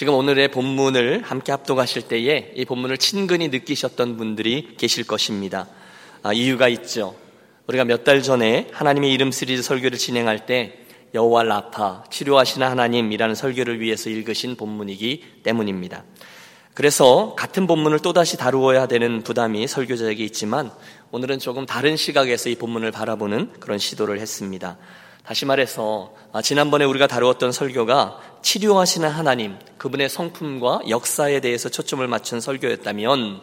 지금 오늘의 본문을 함께 합독하실 때에 이 본문을 친근히 느끼셨던 분들이 계실 것입니다. 이유가 있죠. 우리가 몇 달 전에 하나님의 이름 시리즈 설교를 진행할 때 여호와 라파, 치료하시는 하나님이라는 설교를 위해서 읽으신 본문이기 때문입니다. 그래서 같은 본문을 또다시 다루어야 되는 부담이 설교자에게 있지만 오늘은 조금 다른 시각에서 이 본문을 바라보는 그런 시도를 했습니다. 다시 말해서 지난번에 우리가 다루었던 설교가 치료하시는 하나님, 그분의 성품과 역사에 대해서 초점을 맞춘 설교였다면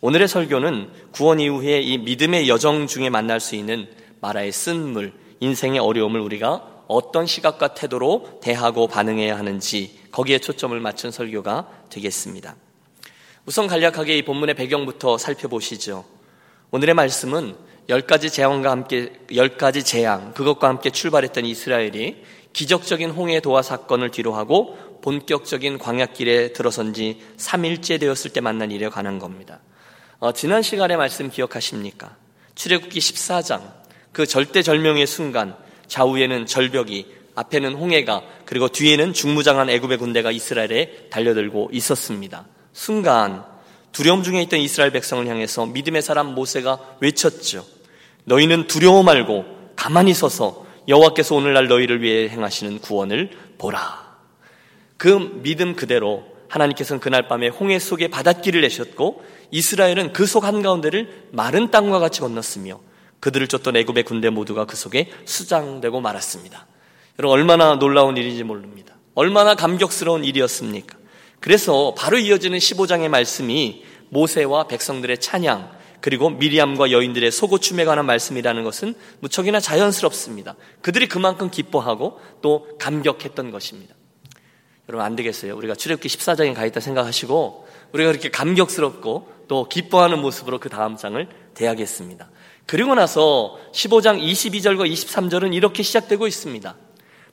오늘의 설교는 구원 이후의 이 믿음의 여정 중에 만날 수 있는 마라의 쓴물, 인생의 어려움을 우리가 어떤 시각과 태도로 대하고 반응해야 하는지 거기에 초점을 맞춘 설교가 되겠습니다. 우선 간략하게 이 본문의 배경부터 살펴보시죠. 오늘의 말씀은 10가지 재앙과 함께 10가지 재앙 그것과 함께 출발했던 이스라엘이 기적적인 홍해 도화 사건을 뒤로하고 본격적인 광야길에 들어선 지 3일째 되었을 때 만난 일에 관한 겁니다. 지난 시간의 말씀 기억하십니까? 출애굽기 14장 그 절대절명의 순간 좌우에는 절벽이 앞에는 홍해가 그리고 뒤에는 중무장한 애굽의 군대가 이스라엘에 달려들고 있었습니다. 순간 두려움 중에 있던 이스라엘 백성을 향해서 믿음의 사람 모세가 외쳤죠. 너희는 두려워 말고 가만히 서서 여호와께서 오늘날 너희를 위해 행하시는 구원을 보라. 그 믿음 그대로 하나님께서는 그날 밤에 홍해 속에 바닷길을 내셨고 이스라엘은 그 속 한가운데를 마른 땅과 같이 건넜으며 그들을 쫓던 애굽의 군대 모두가 그 속에 수장되고 말았습니다. 여러분 얼마나 놀라운 일인지 모릅니다. 얼마나 감격스러운 일이었습니까? 그래서 바로 이어지는 15장의 말씀이 모세와 백성들의 찬양 그리고 미리암과 여인들의 소고춤에 관한 말씀이라는 것은 무척이나 자연스럽습니다. 그들이 그만큼 기뻐하고 또 감격했던 것입니다. 여러분 안 되겠어요. 우리가 출애굽기 14장에 가 있다 생각하시고 우리가 그렇게 감격스럽고 또 기뻐하는 모습으로 그 다음 장을 대하겠습니다. 그리고 나서 15장 22절과 23절은 이렇게 시작되고 있습니다.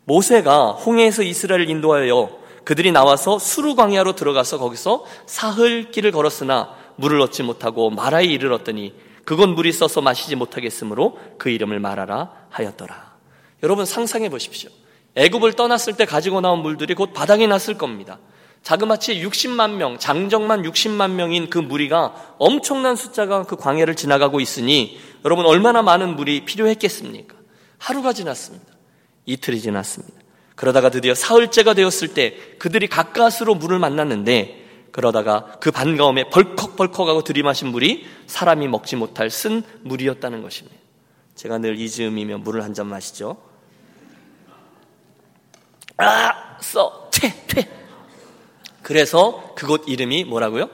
모세가 홍해에서 이스라엘을 인도하여 그들이 나와서 수르광야로 들어가서 거기서 사흘 길을 걸었으나 물을 얻지 못하고 마라에 이르렀더니 그건 물이 써서 마시지 못하겠으므로 그 이름을 마라라 하였더라. 여러분 상상해 보십시오. 애굽을 떠났을 때 가지고 나온 물들이 곧 바닥에 났을 겁니다. 자그마치 60만 명, 장정만 60만 명인 그 무리가 엄청난 숫자가 그 광야를 지나가고 있으니 여러분 얼마나 많은 물이 필요했겠습니까? 하루가 지났습니다. 이틀이 지났습니다. 그러다가 드디어 사흘째가 되었을 때 그들이 가까스로 물을 만났는데 그러다가 그 반가움에 벌컥벌컥하고 들이마신 물이 사람이 먹지 못할 쓴 물이었다는 것입니다. 제가 늘 이즈음이면 물을 한 잔 마시죠. 그래서 그곳 이름이 뭐라고요?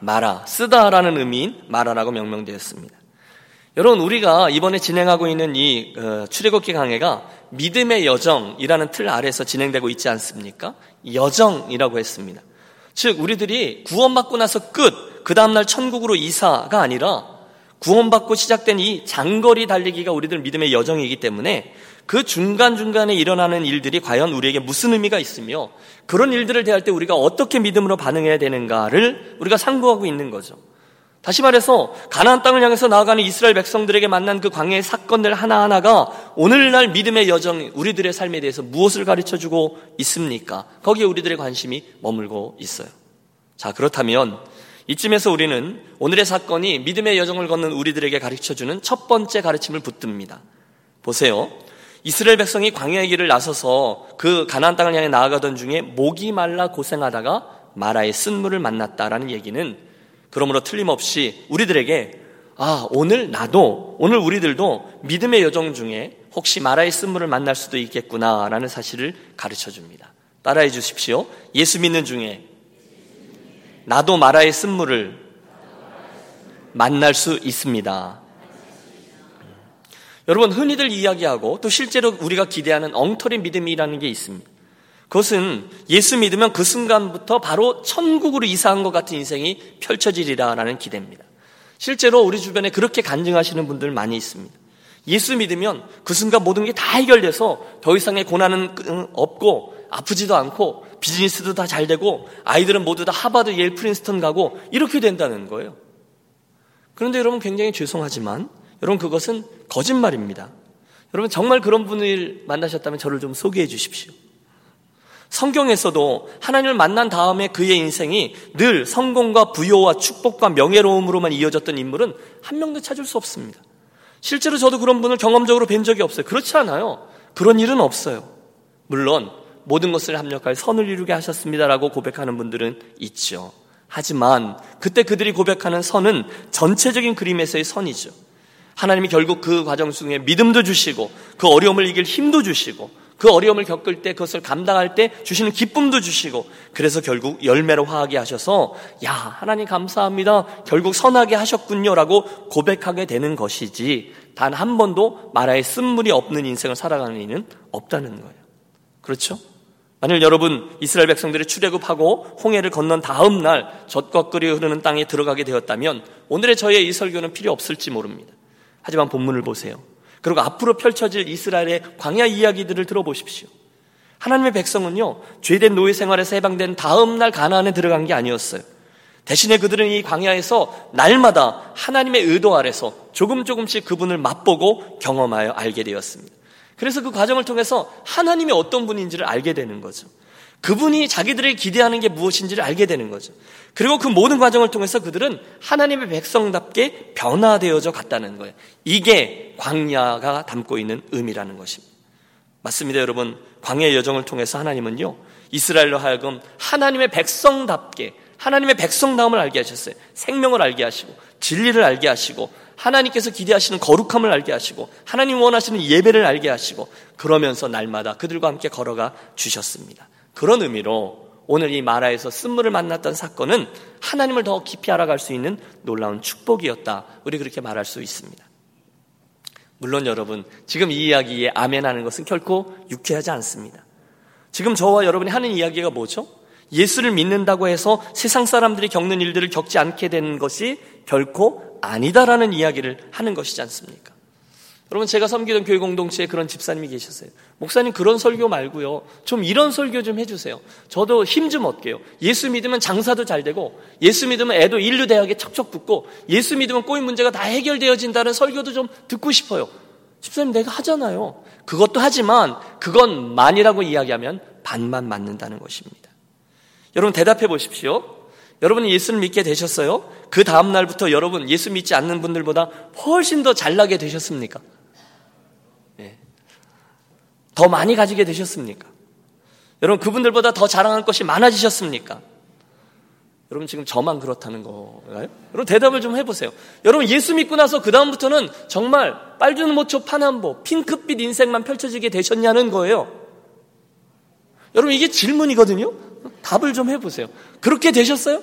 마라, 쓰다라는 의미인 마라라고 명명되었습니다. 여러분 우리가 이번에 진행하고 있는 이 출애굽기 강해가 믿음의 여정이라는 틀 아래에서 진행되고 있지 않습니까? 여정이라고 했습니다. 즉 우리들이 구원받고 나서 끝, 그 다음날 천국으로 이사가 아니라 구원받고 시작된 이 장거리 달리기가 우리들 믿음의 여정이기 때문에 그 중간중간에 일어나는 일들이 과연 우리에게 무슨 의미가 있으며 그런 일들을 대할 때 우리가 어떻게 믿음으로 반응해야 되는가를 우리가 상고하고 있는 거죠. 다시 말해서 가나안 땅을 향해서 나아가는 이스라엘 백성들에게 만난 그 광야의 사건들 하나하나가 오늘날 믿음의 여정, 우리들의 삶에 대해서 무엇을 가르쳐주고 있습니까? 거기에 우리들의 관심이 머물고 있어요. 자, 그렇다면 이쯤에서 우리는 오늘의 사건이 믿음의 여정을 걷는 우리들에게 가르쳐주는 첫 번째 가르침을 붙듭니다. 보세요. 이스라엘 백성이 광야의 길을 나서서 그 가나안 땅을 향해 나아가던 중에 목이 말라 고생하다가 마라의 쓴물을 만났다라는 얘기는 그러므로 틀림없이 우리들에게 오늘 우리들도 믿음의 여정 중에 혹시 마라의 쓴물을 만날 수도 있겠구나라는 사실을 가르쳐줍니다. 따라해 주십시오. 예수 믿는 중에 나도 마라의 쓴물을 만날 수 있습니다. 여러분 흔히들 이야기하고 또 실제로 우리가 기대하는 엉터리 믿음이라는 게 있습니다. 그것은 예수 믿으면 그 순간부터 바로 천국으로 이사한 것 같은 인생이 펼쳐지리라라는 기대입니다. 실제로 우리 주변에 그렇게 간증하시는 분들 많이 있습니다. 예수 믿으면 그 순간 모든 게 다 해결돼서 더 이상의 고난은 없고 아프지도 않고 비즈니스도 다 잘 되고 아이들은 모두 다 하버드, 예일, 프린스턴 가고 이렇게 된다는 거예요. 그런데 여러분 굉장히 죄송하지만 여러분 그것은 거짓말입니다. 여러분 정말 그런 분을 만나셨다면 저를 좀 소개해 주십시오. 성경에서도 하나님을 만난 다음에 그의 인생이 늘 성공과 부요와 축복과 명예로움으로만 이어졌던 인물은 한 명도 찾을 수 없습니다. 실제로 저도 그런 분을 경험적으로 뵌 적이 없어요. 그렇지 않아요. 그런 일은 없어요. 물론 모든 것을 합력할 선을 이루게 하셨습니다라고 고백하는 분들은 있죠. 하지만 그때 그들이 고백하는 선은 전체적인 그림에서의 선이죠. 하나님이 결국 그 과정 중에 믿음도 주시고 그 어려움을 이길 힘도 주시고 그 어려움을 겪을 때 그것을 감당할 때 주시는 기쁨도 주시고 그래서 결국 열매로 화하게 하셔서 야 하나님 감사합니다 결국 선하게 하셨군요 라고 고백하게 되는 것이지 단 한 번도 마라에 쓴물이 없는 인생을 살아가는 이는 없다는 거예요. 그렇죠? 만일 여러분 이스라엘 백성들이 출애굽하고 홍해를 건넌 다음 날 젖과 꿀이 흐르는 땅에 들어가게 되었다면 오늘의 저의 이 설교는 필요 없을지 모릅니다. 하지만 본문을 보세요. 그리고 앞으로 펼쳐질 이스라엘의 광야 이야기들을 들어보십시오. 하나님의 백성은요 죄된 노예 생활에서 해방된 다음 날 가나안에 들어간 게 아니었어요. 대신에 그들은 이 광야에서 날마다 하나님의 의도 아래서 조금씩 그분을 맛보고 경험하여 알게 되었습니다. 그래서 그 과정을 통해서 하나님이 어떤 분인지를 알게 되는 거죠. 그분이 자기들이 기대하는 게 무엇인지를 알게 되는 거죠. 그리고 그 모든 과정을 통해서 그들은 하나님의 백성답게 변화되어져 갔다는 거예요. 이게 광야가 담고 있는 의미라는 것입니다. 맞습니다, 여러분. 광야의 여정을 통해서 하나님은요 이스라엘로 하여금 하나님의 백성답게 하나님의 백성다움을 알게 하셨어요. 생명을 알게 하시고 진리를 알게 하시고 하나님께서 기대하시는 거룩함을 알게 하시고 하나님 원하시는 예배를 알게 하시고 그러면서 날마다 그들과 함께 걸어가 주셨습니다. 그런 의미로 오늘 이 마라에서 쓴물을 만났던 사건은 하나님을 더 깊이 알아갈 수 있는 놀라운 축복이었다. 우리 그렇게 말할 수 있습니다. 물론 여러분 지금 이 이야기에 아멘하는 것은 결코 유쾌하지 않습니다. 지금 저와 여러분이 하는 이야기가 뭐죠? 예수를 믿는다고 해서 세상 사람들이 겪는 일들을 겪지 않게 되는 것이 결코 아니다라는 이야기를 하는 것이지 않습니까? 여러분 제가 섬기던 교회 공동체에 그런 집사님이 계셨어요. 목사님 그런 설교 말고요 좀 이런 설교 좀 해주세요. 저도 힘 좀 얻게요. 예수 믿으면 장사도 잘 되고 예수 믿으면 애도 인류 대학에 척척 붙고 예수 믿으면 꼬인 문제가 다 해결되어진다는 설교도 좀 듣고 싶어요. 집사님 내가 하잖아요. 그것도 하지만 그건 만이라고 이야기하면 반만 맞는다는 것입니다. 여러분 대답해 보십시오. 여러분이 예수를 믿게 되셨어요? 그 다음 날부터 여러분 예수 믿지 않는 분들보다 훨씬 더 잘나게 되셨습니까? 더 많이 가지게 되셨습니까? 여러분 그분들보다 더 자랑할 것이 많아지셨습니까? 여러분 지금 저만 그렇다는 건가요? 여러분 대답을 좀 해보세요. 여러분 예수 믿고 나서 그 다음부터는 정말 빨주노초 파남보 핑크빛 인생만 펼쳐지게 되셨냐는 거예요. 여러분 이게 질문이거든요. 답을 좀 해보세요. 그렇게 되셨어요?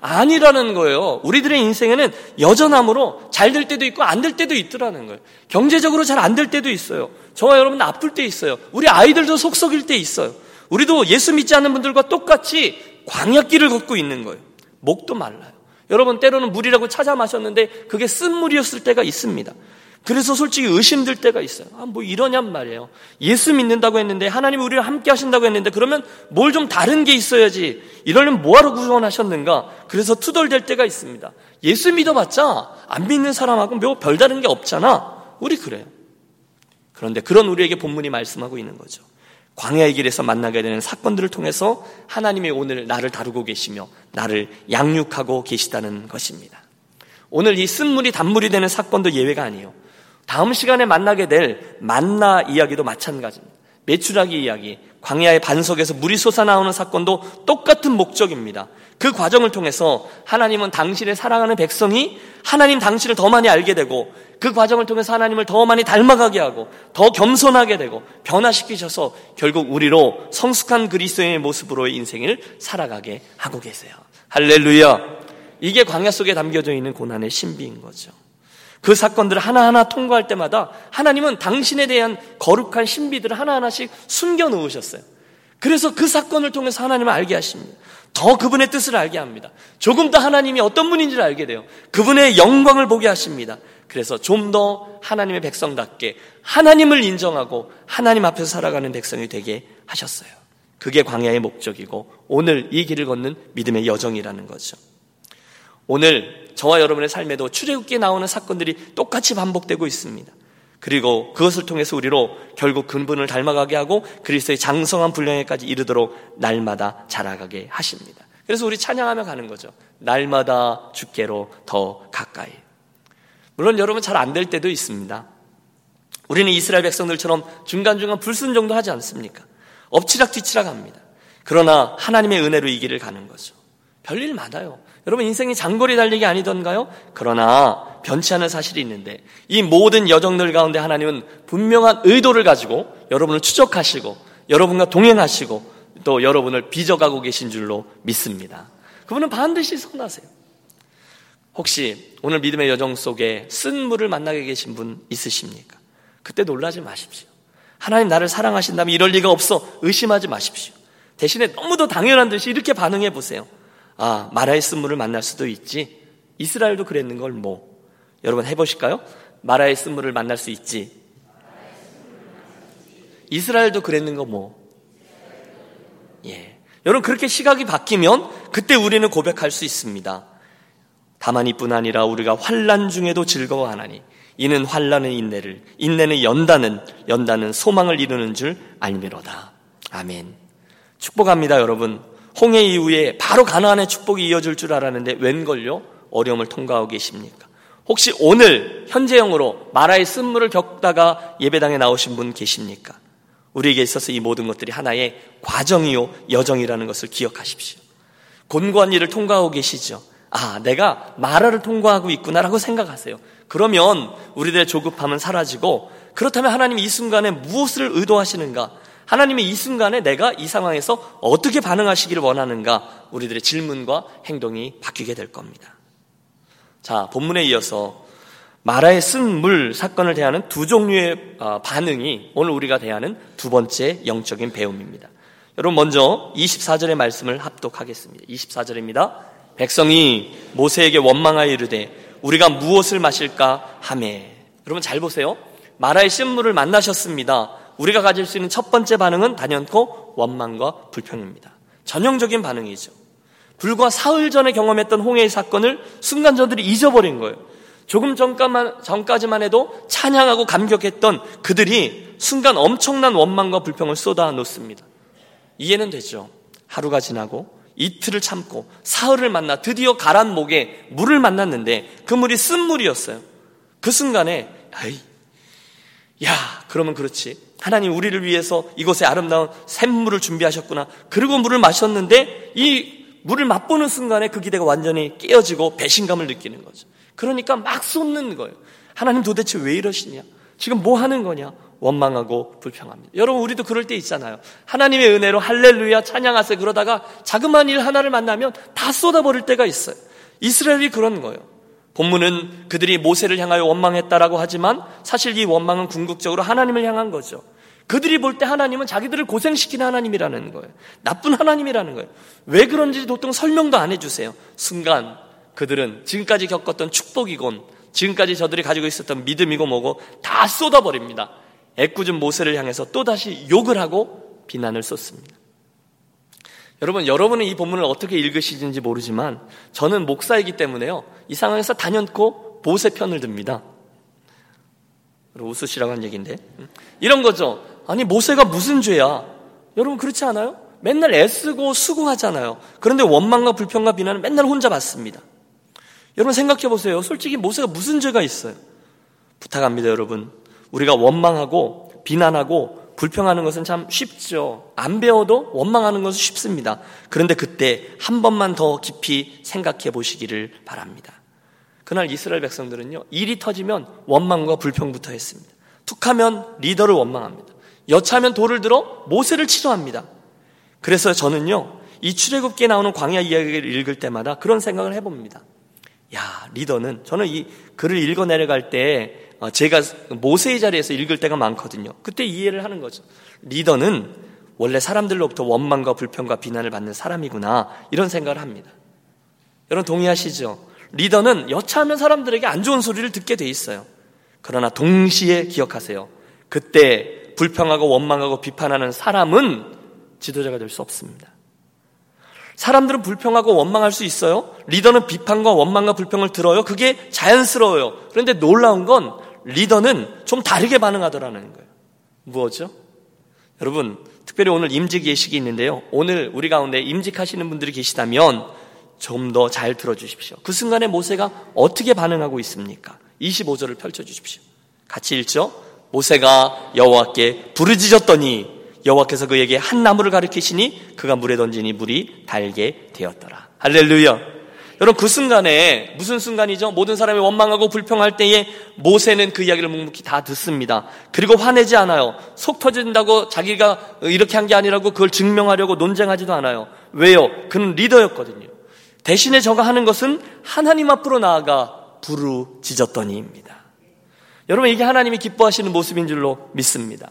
아니라는 거예요. 우리들의 인생에는 여전함으로 잘 될 때도 있고 안 될 때도 있더라는 거예요. 경제적으로 잘 안 될 때도 있어요. 저와 여러분 아플 때 있어요. 우리 아이들도 속 썩일 때 있어요. 우리도 예수 믿지 않는 분들과 똑같이 광야길을 걷고 있는 거예요. 목도 말라요. 여러분 때로는 물이라고 찾아 마셨는데 그게 쓴물이었을 때가 있습니다. 그래서 솔직히 의심될 때가 있어요. 아, 뭐 이러냔 말이에요. 예수 믿는다고 했는데 하나님 우리와 함께 하신다고 했는데 그러면 뭘 좀 다른 게 있어야지. 이러려면 뭐하러 구원하셨는가. 그래서 투덜댈 때가 있습니다. 예수 믿어봤자 안 믿는 사람하고 뭐 별다른 게 없잖아. 우리 그래요. 그런데 그런 우리에게 본문이 말씀하고 있는 거죠. 광야의 길에서 만나게 되는 사건들을 통해서 하나님이 오늘 나를 다루고 계시며 나를 양육하고 계시다는 것입니다. 오늘 이 쓴물이 단물이 되는 사건도 예외가 아니에요. 다음 시간에 만나게 될 만나 이야기도 마찬가지입니다. 메추라기 이야기, 광야의 반석에서 물이 솟아나오는 사건도 똑같은 목적입니다. 그 과정을 통해서 하나님은 당신의 사랑하는 백성이 하나님 당신을 더 많이 알게 되고 그 과정을 통해서 하나님을 더 많이 닮아가게 하고 더 겸손하게 되고 변화시키셔서 결국 우리로 성숙한 그리스도인의 모습으로의 인생을 살아가게 하고 계세요. 할렐루야! 이게 광야 속에 담겨져 있는 고난의 신비인 거죠. 그 사건들을 하나하나 통과할 때마다 하나님은 당신에 대한 거룩한 신비들을 하나하나씩 숨겨 놓으셨어요. 그래서 그 사건을 통해서 하나님을 알게 하십니다. 더 그분의 뜻을 알게 합니다. 조금 더 하나님이 어떤 분인지를 알게 돼요. 그분의 영광을 보게 하십니다. 그래서 좀 더 하나님의 백성답게 하나님을 인정하고 하나님 앞에서 살아가는 백성이 되게 하셨어요. 그게 광야의 목적이고 오늘 이 길을 걷는 믿음의 여정이라는 거죠. 오늘 저와 여러분의 삶에도 출애굽기에 나오는 사건들이 똑같이 반복되고 있습니다. 그리고 그것을 통해서 우리로 결국 근본을 닮아가게 하고 그리스도의 장성한 분량에까지 이르도록 날마다 자라가게 하십니다. 그래서 우리 찬양하며 가는 거죠. 날마다 주께로 더 가까이. 물론 여러분 잘 안 될 때도 있습니다. 우리는 이스라엘 백성들처럼 중간중간 불순종도 하지 않습니까? 엎치락뒤치락 합니다. 그러나 하나님의 은혜로 이 길을 가는 거죠. 별일 많아요. 여러분 인생이 장거리 달리기 아니던가요? 그러나 변치 않은 사실이 있는데 이 모든 여정들 가운데 하나님은 분명한 의도를 가지고 여러분을 추적하시고 여러분과 동행하시고 또 여러분을 빚어가고 계신 줄로 믿습니다. 그분은 반드시 선하세요. 혹시 오늘 믿음의 여정 속에 쓴 물을 만나게 계신 분 있으십니까? 그때 놀라지 마십시오. 하나님 나를 사랑하신다면 이럴 리가 없어 의심하지 마십시오. 대신에 너무도 당연한 듯이 이렇게 반응해 보세요. 아, 마라의 쓴물을 만날 수도 있지. 이스라엘도 그랬는 걸 뭐. 여러분 해보실까요? 마라의 쓴물을 만날 수 있지. 이스라엘도 그랬는 거 뭐. 예. 여러분 그렇게 시각이 바뀌면 그때 우리는 고백할 수 있습니다. 다만 이뿐 아니라 우리가 환난 중에도 즐거워하나니 이는 환난은 인내를, 인내는 연단은 소망을 이루는 줄 알미로다. 아멘. 축복합니다 여러분. 홍해 이후에 바로 가나안의 축복이 이어질 줄 알았는데 웬걸요? 어려움을 통과하고 계십니까? 혹시 오늘 현재형으로 마라의 쓴물을 겪다가 예배당에 나오신 분 계십니까? 우리에게 있어서 이 모든 것들이 하나의 과정이요 여정이라는 것을 기억하십시오. 곤고한 일을 통과하고 계시죠. 아, 내가 마라를 통과하고 있구나라고 생각하세요. 그러면 우리들의 조급함은 사라지고 그렇다면 하나님이 이 순간에 무엇을 의도하시는가? 하나님이 이 순간에 내가 이 상황에서 어떻게 반응하시기를 원하는가? 우리들의 질문과 행동이 바뀌게 될 겁니다. 자, 본문에 이어서 마라의 쓴 물 사건을 대하는 두 종류의 반응이 오늘 우리가 대하는 두 번째 영적인 배움입니다. 여러분 먼저 24절의 말씀을 합독하겠습니다. 24절입니다. 백성이 모세에게 원망하여 이르되 우리가 무엇을 마실까 하매. 여러분 잘 보세요. 마라의 쓴 물을 만나셨습니다. 우리가 가질 수 있는 첫 번째 반응은 단연코 원망과 불평입니다. 전형적인 반응이죠. 불과 사흘 전에 경험했던 홍해의 사건을 순간 저들이 잊어버린 거예요. 조금 전까지만 해도 찬양하고 감격했던 그들이 순간 엄청난 원망과 불평을 쏟아놓습니다. 이해는 되죠. 하루가 지나고 이틀을 참고 사흘을 만나 드디어 가란 목에 물을 만났는데 그 물이 쓴물이었어요. 그 순간에 그러면 그렇지. 하나님 우리를 위해서 이곳에 아름다운 샘물을 준비하셨구나. 그리고 물을 마셨는데 이 물을 맛보는 순간에 그 기대가 완전히 깨어지고 배신감을 느끼는 거죠. 그러니까 막 쏟는 거예요. 하나님 도대체 왜 이러시냐? 지금 뭐 하는 거냐? 원망하고 불평합니다. 여러분 우리도 그럴 때 있잖아요. 하나님의 은혜로 할렐루야 찬양하세요. 그러다가 자그마한 일 하나를 만나면 다 쏟아버릴 때가 있어요. 이스라엘이 그런 거예요. 본문은 그들이 모세를 향하여 원망했다라고 하지만 사실 이 원망은 궁극적으로 하나님을 향한 거죠. 그들이 볼 때 하나님은 자기들을 고생시키는 하나님이라는 거예요. 나쁜 하나님이라는 거예요. 왜 그런지 보통 설명도 안 해주세요. 순간 그들은 지금까지 겪었던 축복이곤 지금까지 저들이 가지고 있었던 믿음이고 뭐고 다 쏟아버립니다. 애꿎은 모세를 향해서 또다시 욕을 하고 비난을 쏟습니다. 여러분, 여러분은 이 본문을 어떻게 읽으시는지 모르지만 저는 목사이기 때문에요. 이 상황에서 단연코 모세 편을 듭니다. 웃으시라고 한 얘기인데 이런 거죠. 아니 모세가 무슨 죄야? 여러분 그렇지 않아요? 맨날 애쓰고 수고하잖아요. 그런데 원망과 불평과 비난은 맨날 혼자 받습니다. 여러분 생각해보세요. 솔직히 모세가 무슨 죄가 있어요? 부탁합니다 여러분. 우리가 원망하고 비난하고 불평하는 것은 참 쉽죠. 안 배워도 원망하는 것은 쉽습니다. 그런데 그때 한 번만 더 깊이 생각해 보시기를 바랍니다. 그날 이스라엘 백성들은요. 일이 터지면 원망과 불평부터 했습니다. 툭하면 리더를 원망합니다. 여차하면 돌을 들어 모세를 치료합니다. 그래서 저는요. 이 출애굽기에 나오는 광야 이야기를 읽을 때마다 그런 생각을 해봅니다. 리더는 저는 이 글을 읽어 내려갈 때 제가 모세의 자리에서 읽을 때가 많거든요. 그때 이해를 하는 거죠. 리더는 원래 사람들로부터 원망과 불평과 비난을 받는 사람이구나 이런 생각을 합니다. 여러분 동의하시죠? 리더는 여차하면 사람들에게 안 좋은 소리를 듣게 돼 있어요. 그러나 동시에 기억하세요. 그때 불평하고 원망하고 비판하는 사람은 지도자가 될 수 없습니다. 사람들은 불평하고 원망할 수 있어요. 리더는 비판과 원망과 불평을 들어요. 그게 자연스러워요. 그런데 놀라운 건 리더는 좀 다르게 반응하더라는 거예요. 무엇이죠? 여러분, 특별히 오늘 임직 예식이 있는데요, 오늘 우리 가운데 임직하시는 분들이 계시다면 좀 더 잘 들어주십시오. 그 순간에 모세가 어떻게 반응하고 있습니까? 25절을 펼쳐주십시오. 같이 읽죠. 모세가 여호와께 부르짖었더니 여호와께서 그에게 한 나무를 가리키시니 그가 물에 던지니 물이 달게 되었더라. 할렐루야. 여러분, 그 순간에 무슨 순간이죠? 모든 사람이 원망하고 불평할 때에 모세는 그 이야기를 묵묵히 다 듣습니다. 그리고 화내지 않아요. 속 터진다고 자기가 이렇게 한 게 아니라고 그걸 증명하려고 논쟁하지도 않아요. 왜요? 그는 리더였거든요. 대신에 저가 하는 것은 하나님 앞으로 나아가 부르짖었더니입니다. 여러분, 이게 하나님이 기뻐하시는 모습인 줄로 믿습니다.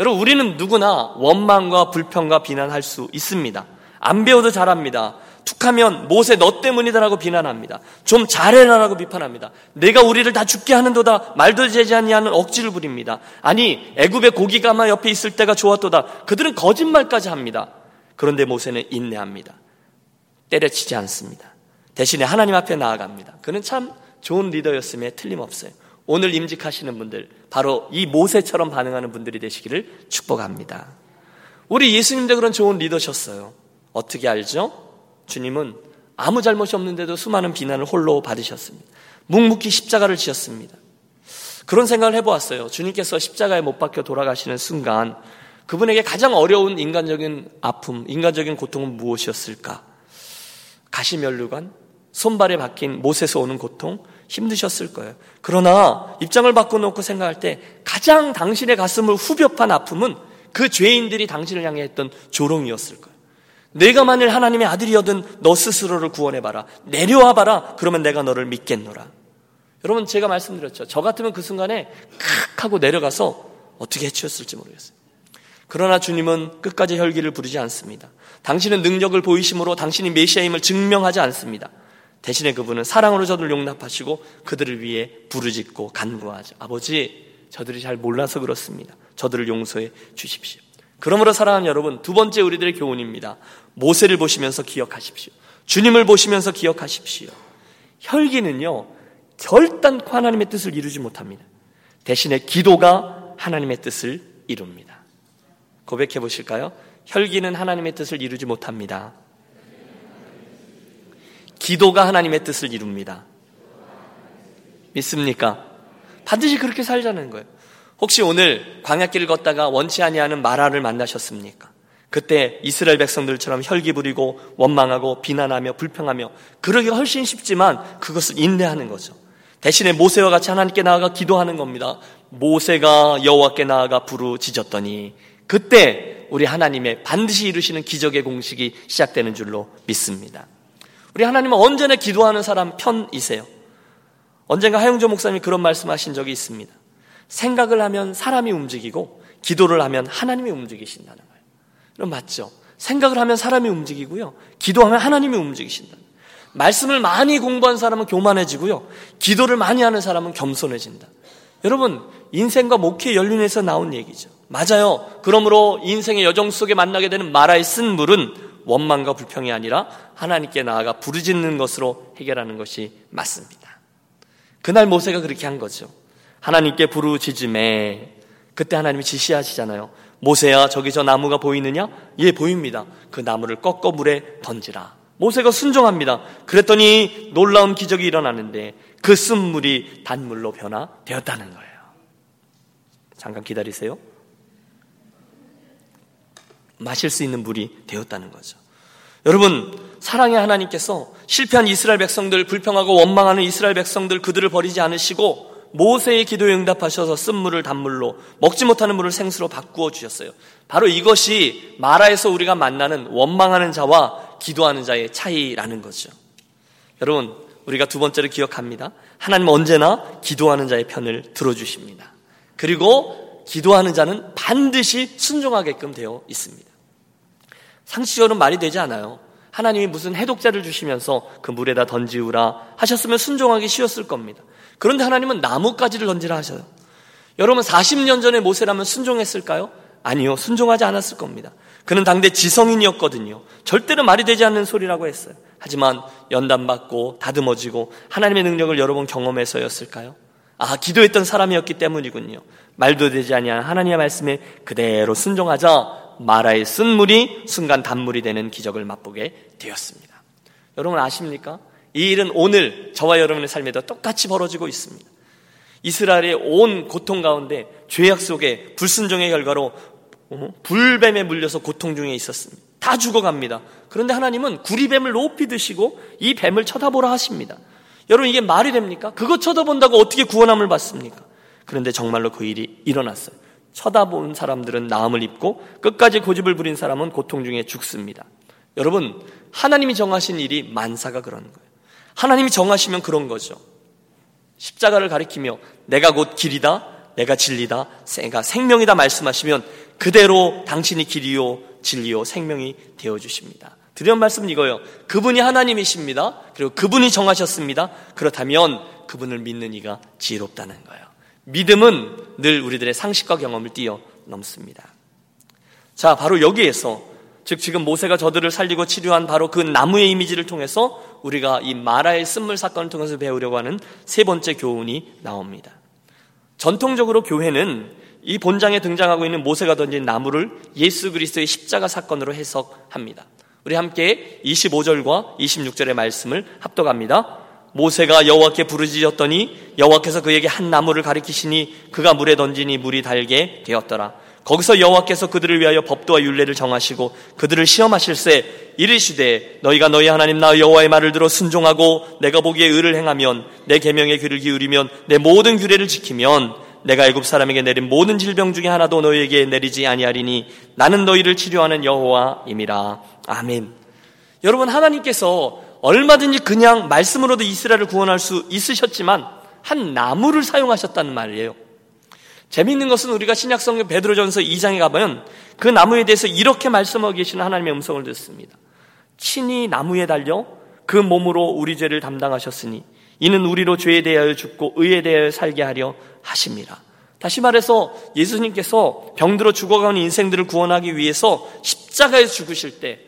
여러분, 우리는 누구나 원망과 불평과 비난할 수 있습니다. 안 배워도 잘합니다. 툭하면 모세 너 때문이다라고 비난합니다. 좀 잘해라라고 비판합니다. 내가 우리를 다 죽게 하는도다, 말도 되지 아니하는 억지를 부립니다. 아니, 애굽의 고기가마 옆에 있을 때가 좋았도다. 그들은 거짓말까지 합니다. 그런데 모세는 인내합니다. 때려치지 않습니다. 대신에 하나님 앞에 나아갑니다. 그는 참 좋은 리더였음에 틀림없어요. 오늘 임직하시는 분들, 바로 이 모세처럼 반응하는 분들이 되시기를 축복합니다. 우리 예수님도 그런 좋은 리더셨어요. 어떻게 알죠? 주님은 아무 잘못이 없는데도 수많은 비난을 홀로 받으셨습니다. 묵묵히 십자가를 지셨습니다. 그런 생각을 해보았어요. 주님께서 십자가에 못 박혀 돌아가시는 순간 그분에게 가장 어려운 인간적인 아픔, 인간적인 고통은 무엇이었을까? 가시면류관, 손발에 박힌 못에서 오는 고통, 힘드셨을 거예요. 그러나 입장을 바꿔놓고 생각할 때 가장 당신의 가슴을 후벼판 아픔은 그 죄인들이 당신을 향해 했던 조롱이었을 거예요. 내가 만일 하나님의 아들이어든 너 스스로를 구원해봐라. 내려와봐라. 그러면 내가 너를 믿겠노라. 여러분, 제가 말씀드렸죠. 저 같으면 그 순간에 칵 하고 내려가서 어떻게 해치웠을지 모르겠어요. 그러나 주님은 끝까지 혈기를 부리지 않습니다. 당신은 능력을 보이심으로 당신이 메시아임을 증명하지 않습니다. 대신에 그분은 사랑으로 저들을 용납하시고 그들을 위해 부르짖고 간구하죠. 아버지, 저들이 잘 몰라서 그렇습니다. 저들을 용서해 주십시오. 그러므로 사랑하는 여러분, 두 번째 우리들의 교훈입니다. 모세를 보시면서 기억하십시오. 주님을 보시면서 기억하십시오. 혈기는요, 결단코 하나님의 뜻을 이루지 못합니다. 대신에 기도가 하나님의 뜻을 이룹니다. 고백해 보실까요? 혈기는 하나님의 뜻을 이루지 못합니다. 기도가 하나님의 뜻을 이룹니다. 믿습니까? 반드시 그렇게 살자는 거예요. 혹시 오늘 광야길을 걷다가 원치 아니하는 마라를 만나셨습니까? 그때 이스라엘 백성들처럼 혈기 부리고 원망하고 비난하며 불평하며 그러기가 훨씬 쉽지만 그것을 인내하는 거죠. 대신에 모세와 같이 하나님께 나아가 기도하는 겁니다. 모세가 여호와께 나아가 부르짖었더니, 그때 우리 하나님의 반드시 이루시는 기적의 공식이 시작되는 줄로 믿습니다. 우리 하나님은 언제나 기도하는 사람 편이세요. 언젠가 하영조 목사님이 그런 말씀하신 적이 있습니다. 생각을 하면 사람이 움직이고 기도를 하면 하나님이 움직이신다는 거예요. 그럼 맞죠? 생각을 하면 사람이 움직이고요, 기도하면 하나님이 움직이신다. 말씀을 많이 공부한 사람은 교만해지고요, 기도를 많이 하는 사람은 겸손해진다. 여러분, 인생과 목회 연륜에서 나온 얘기죠. 맞아요. 그러므로 인생의 여정 속에 만나게 되는 마라에 쓴 물은 원망과 불평이 아니라 하나님께 나아가 부르짖는 것으로 해결하는 것이 맞습니다. 그날 모세가 그렇게 한 거죠. 하나님께 부르짖음에, 그때 하나님이 지시하시잖아요. 모세야, 저기 저 나무가 보이느냐? 예, 보입니다. 그 나무를 꺾어 물에 던지라. 모세가 순종합니다. 그랬더니 놀라운 기적이 일어나는데 그 쓴물이 단물로 변화되었다는 거예요. 잠깐 기다리세요. 마실 수 있는 물이 되었다는 거죠. 여러분, 사랑의 하나님께서 실패한 이스라엘 백성들, 불평하고 원망하는 이스라엘 백성들, 그들을 버리지 않으시고 모세의 기도에 응답하셔서 쓴물을 단물로, 먹지 못하는 물을 생수로 바꾸어 주셨어요. 바로 이것이 마라에서 우리가 만나는 원망하는 자와 기도하는 자의 차이라는 거죠. 여러분, 우리가 두 번째로 기억합니다. 하나님은 언제나 기도하는 자의 편을 들어주십니다. 그리고 기도하는 자는 반드시 순종하게끔 되어 있습니다. 상식적으로는 말이 되지 않아요. 하나님이 무슨 해독제를 주시면서 그 물에다 던지우라 하셨으면 순종하기 쉬웠을 겁니다. 그런데 하나님은 나뭇가지를 던지라 하셔요. 여러분, 40년 전에 모세라면 순종했을까요? 아니요, 순종하지 않았을 겁니다. 그는 당대 지성인이었거든요. 절대로 말이 되지 않는 소리라고 했어요. 하지만 연단받고 다듬어지고 하나님의 능력을 여러 번 경험해서였을까요? 아, 기도했던 사람이었기 때문이군요. 말도 되지 아니한 하나님의 말씀에 그대로 순종하자 마라의 쓴 물이 순간 단물이 되는 기적을 맛보게 되었습니다. 여러분 아십니까? 이 일은 오늘 저와 여러분의 삶에도 똑같이 벌어지고 있습니다. 이스라엘의 온 고통 가운데 죄악 속에 불순종의 결과로 불뱀에 물려서 고통 중에 있었습니다. 다 죽어갑니다. 그런데 하나님은 구리뱀을 높이 드시고 이 뱀을 쳐다보라 하십니다. 여러분 이게 말이 됩니까? 그거 쳐다본다고 어떻게 구원함을 받습니까? 그런데 정말로 그 일이 일어났어요. 쳐다본 사람들은 나음을 입고 끝까지 고집을 부린 사람은 고통 중에 죽습니다. 여러분 하나님이 정하신 일이 만사가 그런 거예요. 하나님이 정하시면 그런 거죠. 십자가를 가리키며 내가 곧 길이다, 내가 진리다, 내가 생명이다 말씀하시면 그대로 당신이 길이요 진리요 생명이 되어주십니다. 드리는 말씀은 이거예요. 그분이 하나님이십니다. 그리고 그분이 정하셨습니다. 그렇다면 그분을 믿는 이가 지혜롭다는 거예요. 믿음은 늘 우리들의 상식과 경험을 뛰어넘습니다. 자, 바로 여기에서 즉 지금 모세가 저들을 살리고 치료한 바로 그 나무의 이미지를 통해서 우리가 이 마라의 쓴물 사건을 통해서 배우려고 하는 세 번째 교훈이 나옵니다. 전통적으로 교회는 이 본장에 등장하고 있는 모세가 던진 나무를 예수 그리스도의 십자가 사건으로 해석합니다. 우리 함께 25절과 26절의 말씀을 합독합니다. 모세가 여호와께 부르짖었더니 여호와께서 그에게 한 나무를 가리키시니 그가 물에 던지니 물이 달게 되었더라. 거기서 여호와께서 그들을 위하여 법도와 율례를 정하시고 그들을 시험하실세 이르시되 너희가 너희 하나님 나 여호와의 말을 들어 순종하고 내가 보기에 의를 행하면 내 계명에 귀를 기울이면 내 모든 규례를 지키면 내가 애굽 사람에게 내린 모든 질병 중에 하나도 너희에게 내리지 아니하리니 나는 너희를 치료하는 여호와임이라. 아멘. 여러분 하나님께서 얼마든지 그냥 말씀으로도 이스라엘을 구원할 수 있으셨지만 한 나무를 사용하셨다는 말이에요. 재미있는 것은 우리가 신약성경 베드로전서 2장에 가보면 그 나무에 대해서 이렇게 말씀하고 계시는 하나님의 음성을 듣습니다. 친히 나무에 달려 그 몸으로 우리 죄를 담당하셨으니 이는 우리로 죄에 대하여 죽고 의에 대하여 살게 하려 하십니다. 다시 말해서 예수님께서 병들어 죽어가는 인생들을 구원하기 위해서 십자가에서 죽으실 때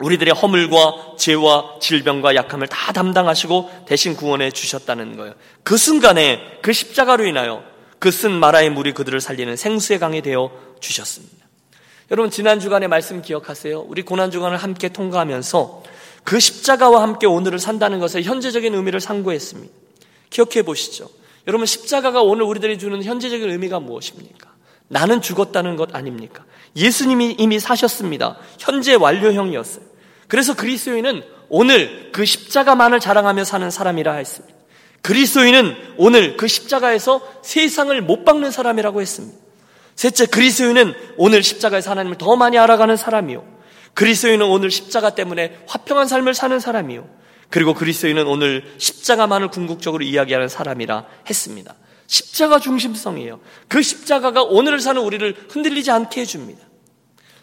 우리들의 허물과 죄와 질병과 약함을 다 담당하시고 대신 구원해 주셨다는 거예요. 그 순간에 그 십자가로 인하여 그 쓴 마라의 물이 그들을 살리는 생수의 강이 되어 주셨습니다. 여러분 지난 주간의 말씀 기억하세요. 우리 고난 주간을 함께 통과하면서 그 십자가와 함께 오늘을 산다는 것의 현재적인 의미를 상고했습니다. 기억해 보시죠. 여러분 십자가가 오늘 우리들이 주는 현재적인 의미가 무엇입니까? 나는 죽었다는 것 아닙니까? 예수님이 이미 사셨습니다. 현재 완료형이었어요. 그래서 그리스도인은 오늘 그 십자가만을 자랑하며 사는 사람이라 했습니다. 그리스도인은 오늘 그 십자가에서 세상을 못 박는 사람이라고 했습니다. 셋째, 그리스도인은 오늘 십자가에서 하나님을 더 많이 알아가는 사람이요. 그리스도인은 오늘 십자가 때문에 화평한 삶을 사는 사람이요. 그리고 그리스도인은 오늘 십자가만을 궁극적으로 이야기하는 사람이라 했습니다. 십자가 중심성이에요. 그 십자가가 오늘을 사는 우리를 흔들리지 않게 해줍니다.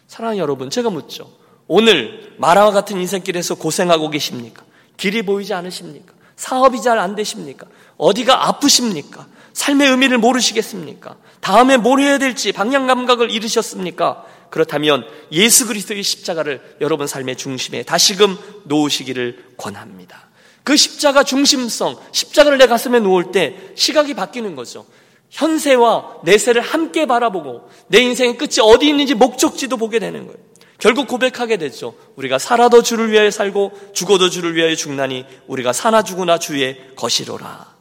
사랑하는 여러분, 제가 묻죠. 오늘 마라와 같은 인생길에서 고생하고 계십니까? 길이 보이지 않으십니까? 사업이 잘 안 되십니까? 어디가 아프십니까? 삶의 의미를 모르시겠습니까? 다음에 뭘 해야 될지 방향감각을 잃으셨습니까? 그렇다면 예수 그리스도의 십자가를 여러분 삶의 중심에 다시금 놓으시기를 권합니다. 그 십자가 중심성, 십자가를 내 가슴에 놓을 때 시각이 바뀌는 거죠. 현세와 내세를 함께 바라보고 내 인생의 끝이 어디 있는지 목적지도 보게 되는 거예요. 결국 고백하게 되죠. 우리가 살아도 주를 위하여 살고 죽어도 주를 위하여 죽나니 우리가 사나 죽으나 주의 것이로라.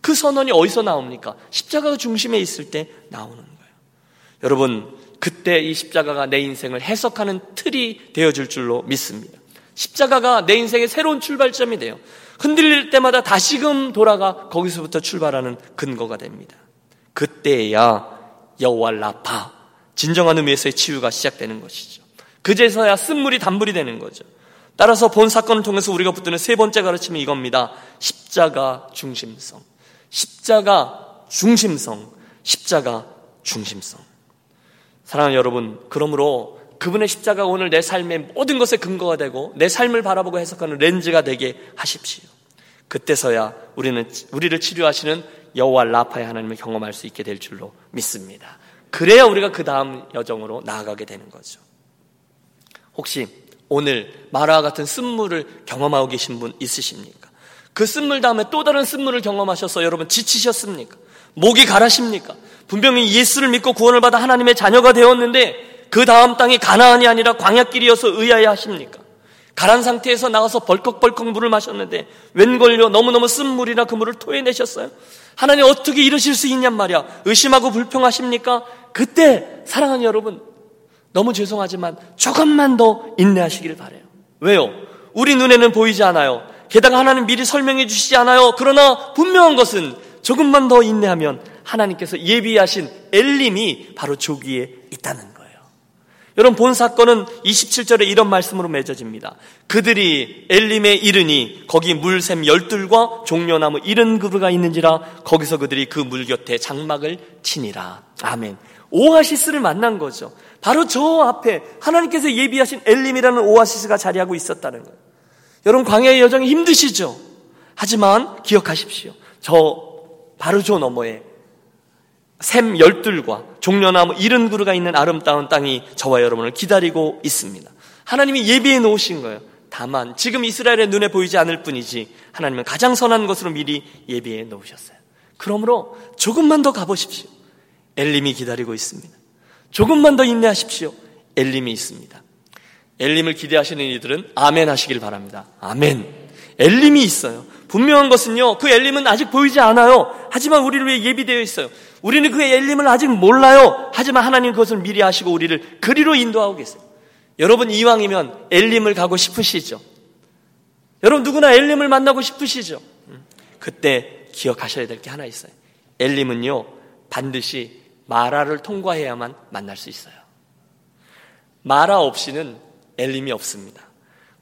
그 선언이 어디서 나옵니까? 십자가 중심에 있을 때 나오는 거예요. 여러분, 그때 이 십자가가 내 인생을 해석하는 틀이 되어줄 줄로 믿습니다. 십자가가 내 인생의 새로운 출발점이 돼요. 흔들릴 때마다 다시금 돌아가 거기서부터 출발하는 근거가 됩니다. 그때야 여호와 라파, 진정한 의미에서의 치유가 시작되는 것이죠. 그제서야 쓴물이 단물이 되는 거죠. 따라서 본 사건을 통해서 우리가 붙드는 세 번째 가르침이 이겁니다. 십자가 중심성, 십자가 중심성, 십자가 중심성. 사랑하는 여러분, 그러므로 그분의 십자가가 오늘 내 삶의 모든 것의 근거가 되고 내 삶을 바라보고 해석하는 렌즈가 되게 하십시오. 그때서야 우리를 치료하시는 여호와 라파의 하나님을 경험할 수 있게 될 줄로 믿습니다. 그래야 우리가 그 다음 여정으로 나아가게 되는 거죠. 혹시 오늘 마라와 같은 쓴물을 경험하고 계신 분 있으십니까? 그 쓴물 다음에 또 다른 쓴물을 경험하셔서 여러분 지치셨습니까? 목이 가라십니까? 분명히 예수를 믿고 구원을 받아 하나님의 자녀가 되었는데 그 다음 땅이 가나안이 아니라 광야길이어서 의아해하십니까? 가란 상태에서 나와서 벌컥벌컥 물을 마셨는데 웬걸요? 너무너무 쓴 물이라 그 물을 토해내셨어요? 하나님 어떻게 이러실 수 있냔 말이야. 의심하고 불평하십니까? 그때 사랑하는 여러분 너무 죄송하지만 조금만 더 인내하시길 바라요. 왜요? 우리 눈에는 보이지 않아요. 게다가 하나님 미리 설명해 주시지 않아요. 그러나 분명한 것은 조금만 더 인내하면 하나님께서 예비하신 엘림이 바로 조기에 있다는 거예요. 여러분 본 사건은 27절에 이런 말씀으로 맺어집니다. 그들이 엘림에 이르니 거기 물샘 12과 종려나무 70그루가 있는지라 거기서 그들이 그 물 곁에 장막을 치니라. 아멘. 오아시스를 만난 거죠. 바로 저 앞에 하나님께서 예비하신 엘림이라는 오아시스가 자리하고 있었다는 거예요. 여러분 광야의 여정이 힘드시죠? 하지만 기억하십시오. 바로 저 너머에 샘 12과 종려나무 70그루가 있는 아름다운 땅이 저와 여러분을 기다리고 있습니다. 하나님이 예비해 놓으신 거예요. 다만 지금 이스라엘의 눈에 보이지 않을 뿐이지 하나님은 가장 선한 것으로 미리 예비해 놓으셨어요. 그러므로 조금만 더 가보십시오. 엘림이 기다리고 있습니다. 조금만 더 인내하십시오. 엘림이 있습니다. 엘림을 기대하시는 이들은 아멘 하시길 바랍니다. 아멘. 엘림이 있어요. 분명한 것은요, 그 엘림은 아직 보이지 않아요. 하지만 우리를 위해 예비되어 있어요. 우리는 그 엘림을 아직 몰라요. 하지만 하나님 그것을 미리 아시고 우리를 그리로 인도하고 계세요. 여러분 이왕이면 엘림을 가고 싶으시죠? 여러분 누구나 엘림을 만나고 싶으시죠? 그때 기억하셔야 될 게 하나 있어요. 엘림은요 반드시 마라를 통과해야만 만날 수 있어요. 마라 없이는 엘림이 없습니다.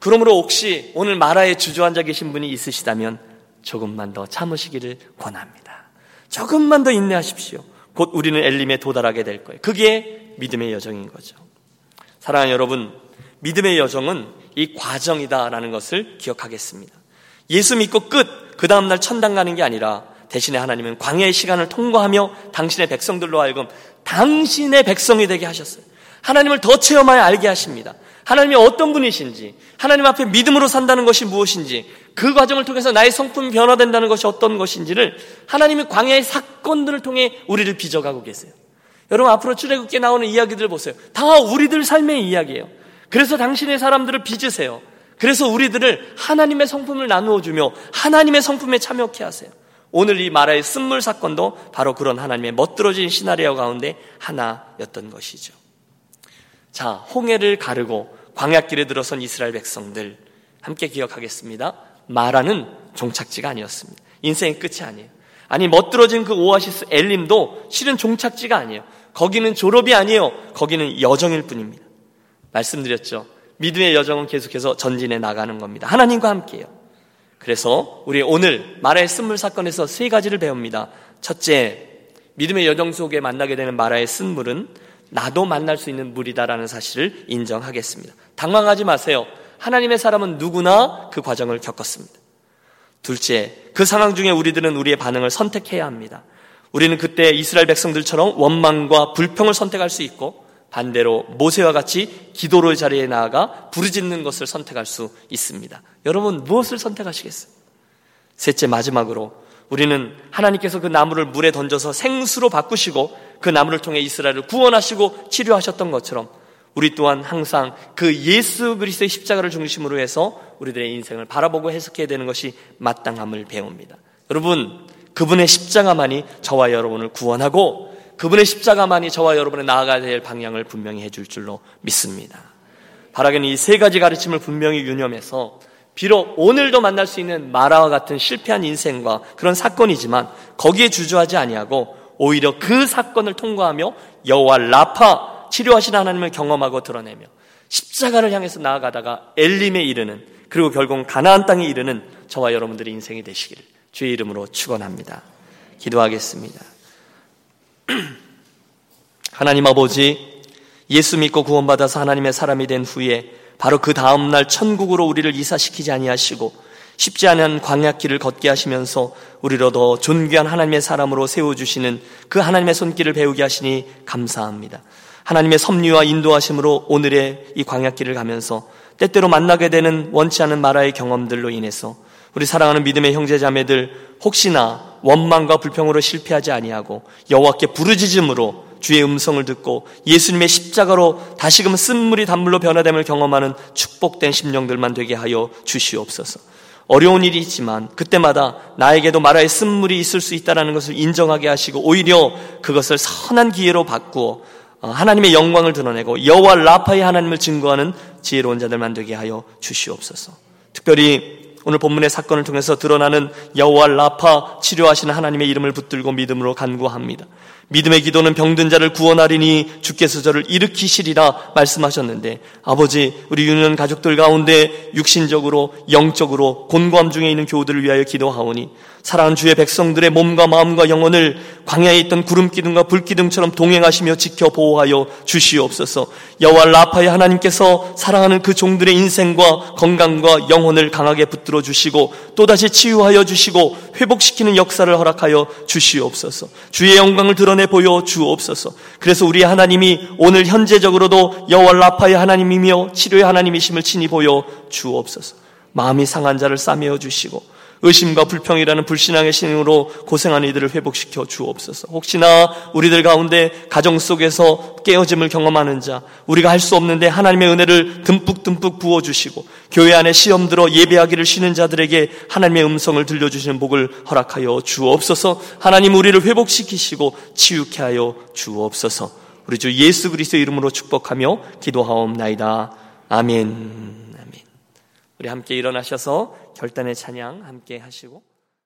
그러므로 혹시 오늘 마라에 주저앉아 계신 분이 있으시다면 조금만 더 참으시기를 권합니다. 조금만 더 인내하십시오. 곧 우리는 엘림에 도달하게 될 거예요. 그게 믿음의 여정인 거죠. 사랑하는 여러분, 믿음의 여정은 이 과정이다라는 것을 기억하겠습니다. 예수 믿고 끝, 그 다음날 천당 가는 게 아니라 대신에 하나님은 광야의 시간을 통과하며 당신의 백성들로 하여금 당신의 백성이 되게 하셨어요. 하나님을 더 체험하여 알게 하십니다. 하나님이 어떤 분이신지, 하나님 앞에 믿음으로 산다는 것이 무엇인지, 그 과정을 통해서 나의 성품이 변화된다는 것이 어떤 것인지를 하나님이 광야의 사건들을 통해 우리를 빚어가고 계세요. 여러분 앞으로 출애굽기에 나오는 이야기들을 보세요. 다 우리들 삶의 이야기예요. 그래서 당신의 사람들을 빚으세요. 그래서 우리들을 하나님의 성품을 나누어주며 하나님의 성품에 참여케 하세요. 오늘 이 마라의 쓴물 사건도 바로 그런 하나님의 멋들어진 시나리오 가운데 하나였던 것이죠. 자, 홍해를 가르고 광야길에 들어선 이스라엘 백성들 함께 기억하겠습니다. 마라는 종착지가 아니었습니다. 인생의 끝이 아니에요. 아니 멋들어진 그 오아시스 엘림도 실은 종착지가 아니에요. 거기는 졸업이 아니에요. 거기는 여정일 뿐입니다. 말씀드렸죠. 믿음의 여정은 계속해서 전진해 나가는 겁니다. 하나님과 함께요. 그래서 우리 오늘 마라의 쓴물 사건에서 세 가지를 배웁니다. 첫째, 믿음의 여정 속에 만나게 되는 마라의 쓴물은 나도 만날 수 있는 물이다라는 사실을 인정하겠습니다. 당황하지 마세요. 하나님의 사람은 누구나 그 과정을 겪었습니다. 둘째, 그 상황 중에 우리들은 우리의 반응을 선택해야 합니다. 우리는 그때 이스라엘 백성들처럼 원망과 불평을 선택할 수 있고 반대로 모세와 같이 기도로의 자리에 나아가 부르짖는 것을 선택할 수 있습니다. 여러분 무엇을 선택하시겠어요? 셋째, 마지막으로 우리는 하나님께서 그 나무를 물에 던져서 생수로 바꾸시고 그 나무를 통해 이스라엘을 구원하시고 치료하셨던 것처럼 우리 또한 항상 그 예수 그리스도의 십자가를 중심으로 해서 우리들의 인생을 바라보고 해석해야 되는 것이 마땅함을 배웁니다. 여러분, 그분의 십자가만이 저와 여러분을 구원하고 그분의 십자가만이 저와 여러분의 나아가야 될 방향을 분명히 해줄 줄로 믿습니다. 바라기는 이 세 가지 가르침을 분명히 유념해서 비록 오늘도 만날 수 있는 마라와 같은 실패한 인생과 그런 사건이지만 거기에 주저하지 아니하고 오히려 그 사건을 통과하며 여호와 라파 치료하시는 하나님을 경험하고 드러내며 십자가를 향해서 나아가다가 엘림에 이르는 그리고 결국 가나안 땅에 이르는 저와 여러분들의 인생이 되시기를 주의 이름으로 축원합니다. 기도하겠습니다. 하나님 아버지, 예수 믿고 구원받아서 하나님의 사람이 된 후에 바로 그 다음날 천국으로 우리를 이사시키지 아니하시고 쉽지 않은 광야길을 걷게 하시면서 우리로 더 존귀한 하나님의 사람으로 세워주시는 그 하나님의 손길을 배우게 하시니 감사합니다. 하나님의 섭리와 인도하심으로 오늘의 이 광야길을 가면서 때때로 만나게 되는 원치 않은 마라의 경험들로 인해서 우리 사랑하는 믿음의 형제자매들, 혹시나 원망과 불평으로 실패하지 아니하고 여호와께 부르짖음으로 주의 음성을 듣고 예수님의 십자가로 다시금 쓴물이 단물로 변화됨을 경험하는 축복된 심령들만 되게 하여 주시옵소서. 어려운 일이 있지만 그때마다 나에게도 마라의 쓴물이 있을 수 있다는 것을 인정하게 하시고 오히려 그것을 선한 기회로 바꾸어 하나님의 영광을 드러내고 여호와 라파의 하나님을 증거하는 지혜로운 자들만 되게 하여 주시옵소서. 특별히 오늘 본문의 사건을 통해서 드러나는 여호와 라파 치료하시는 하나님의 이름을 붙들고 믿음으로 간구합니다. 믿음의 기도는 병든 자를 구원하리니 주께서 저를 일으키시리라 말씀하셨는데, 아버지, 우리 유년 가족들 가운데 육신적으로 영적으로 곤고함 중에 있는 교우들을 위하여 기도하오니 사랑하는 주의 백성들의 몸과 마음과 영혼을 광야에 있던 구름기둥과 불기둥처럼 동행하시며 지켜 보호하여 주시옵소서. 여호와 라파의 하나님께서 사랑하는 그 종들의 인생과 건강과 영혼을 강하게 붙들어 주시고 또다시 치유하여 주시고 회복시키는 역사를 허락하여 주시옵소서. 주의 영광을 드러내 보여 주옵소서. 그래서 우리 하나님이 오늘 현재적으로도 여호와 라파의 하나님이며 치료의 하나님이심을 친히 보여 주옵소서. 마음이 상한 자를 싸매어 주시고 의심과 불평이라는 불신앙의 신으로 고생하는 이들을 회복시켜 주옵소서. 혹시나 우리들 가운데 가정 속에서 깨어짐을 경험하는 자, 우리가 할 수 없는데 하나님의 은혜를 듬뿍듬뿍 부어주시고 교회 안에 시험 들어 예배하기를 쉬는 자들에게 하나님의 음성을 들려주시는 복을 허락하여 주옵소서. 하나님, 우리를 회복시키시고 치유케 하여 주옵소서. 우리 주 예수 그리스도의 이름으로 축복하며 기도하옵나이다. 아멘. 아멘. 우리 함께 일어나셔서 결단의 찬양 함께 하시고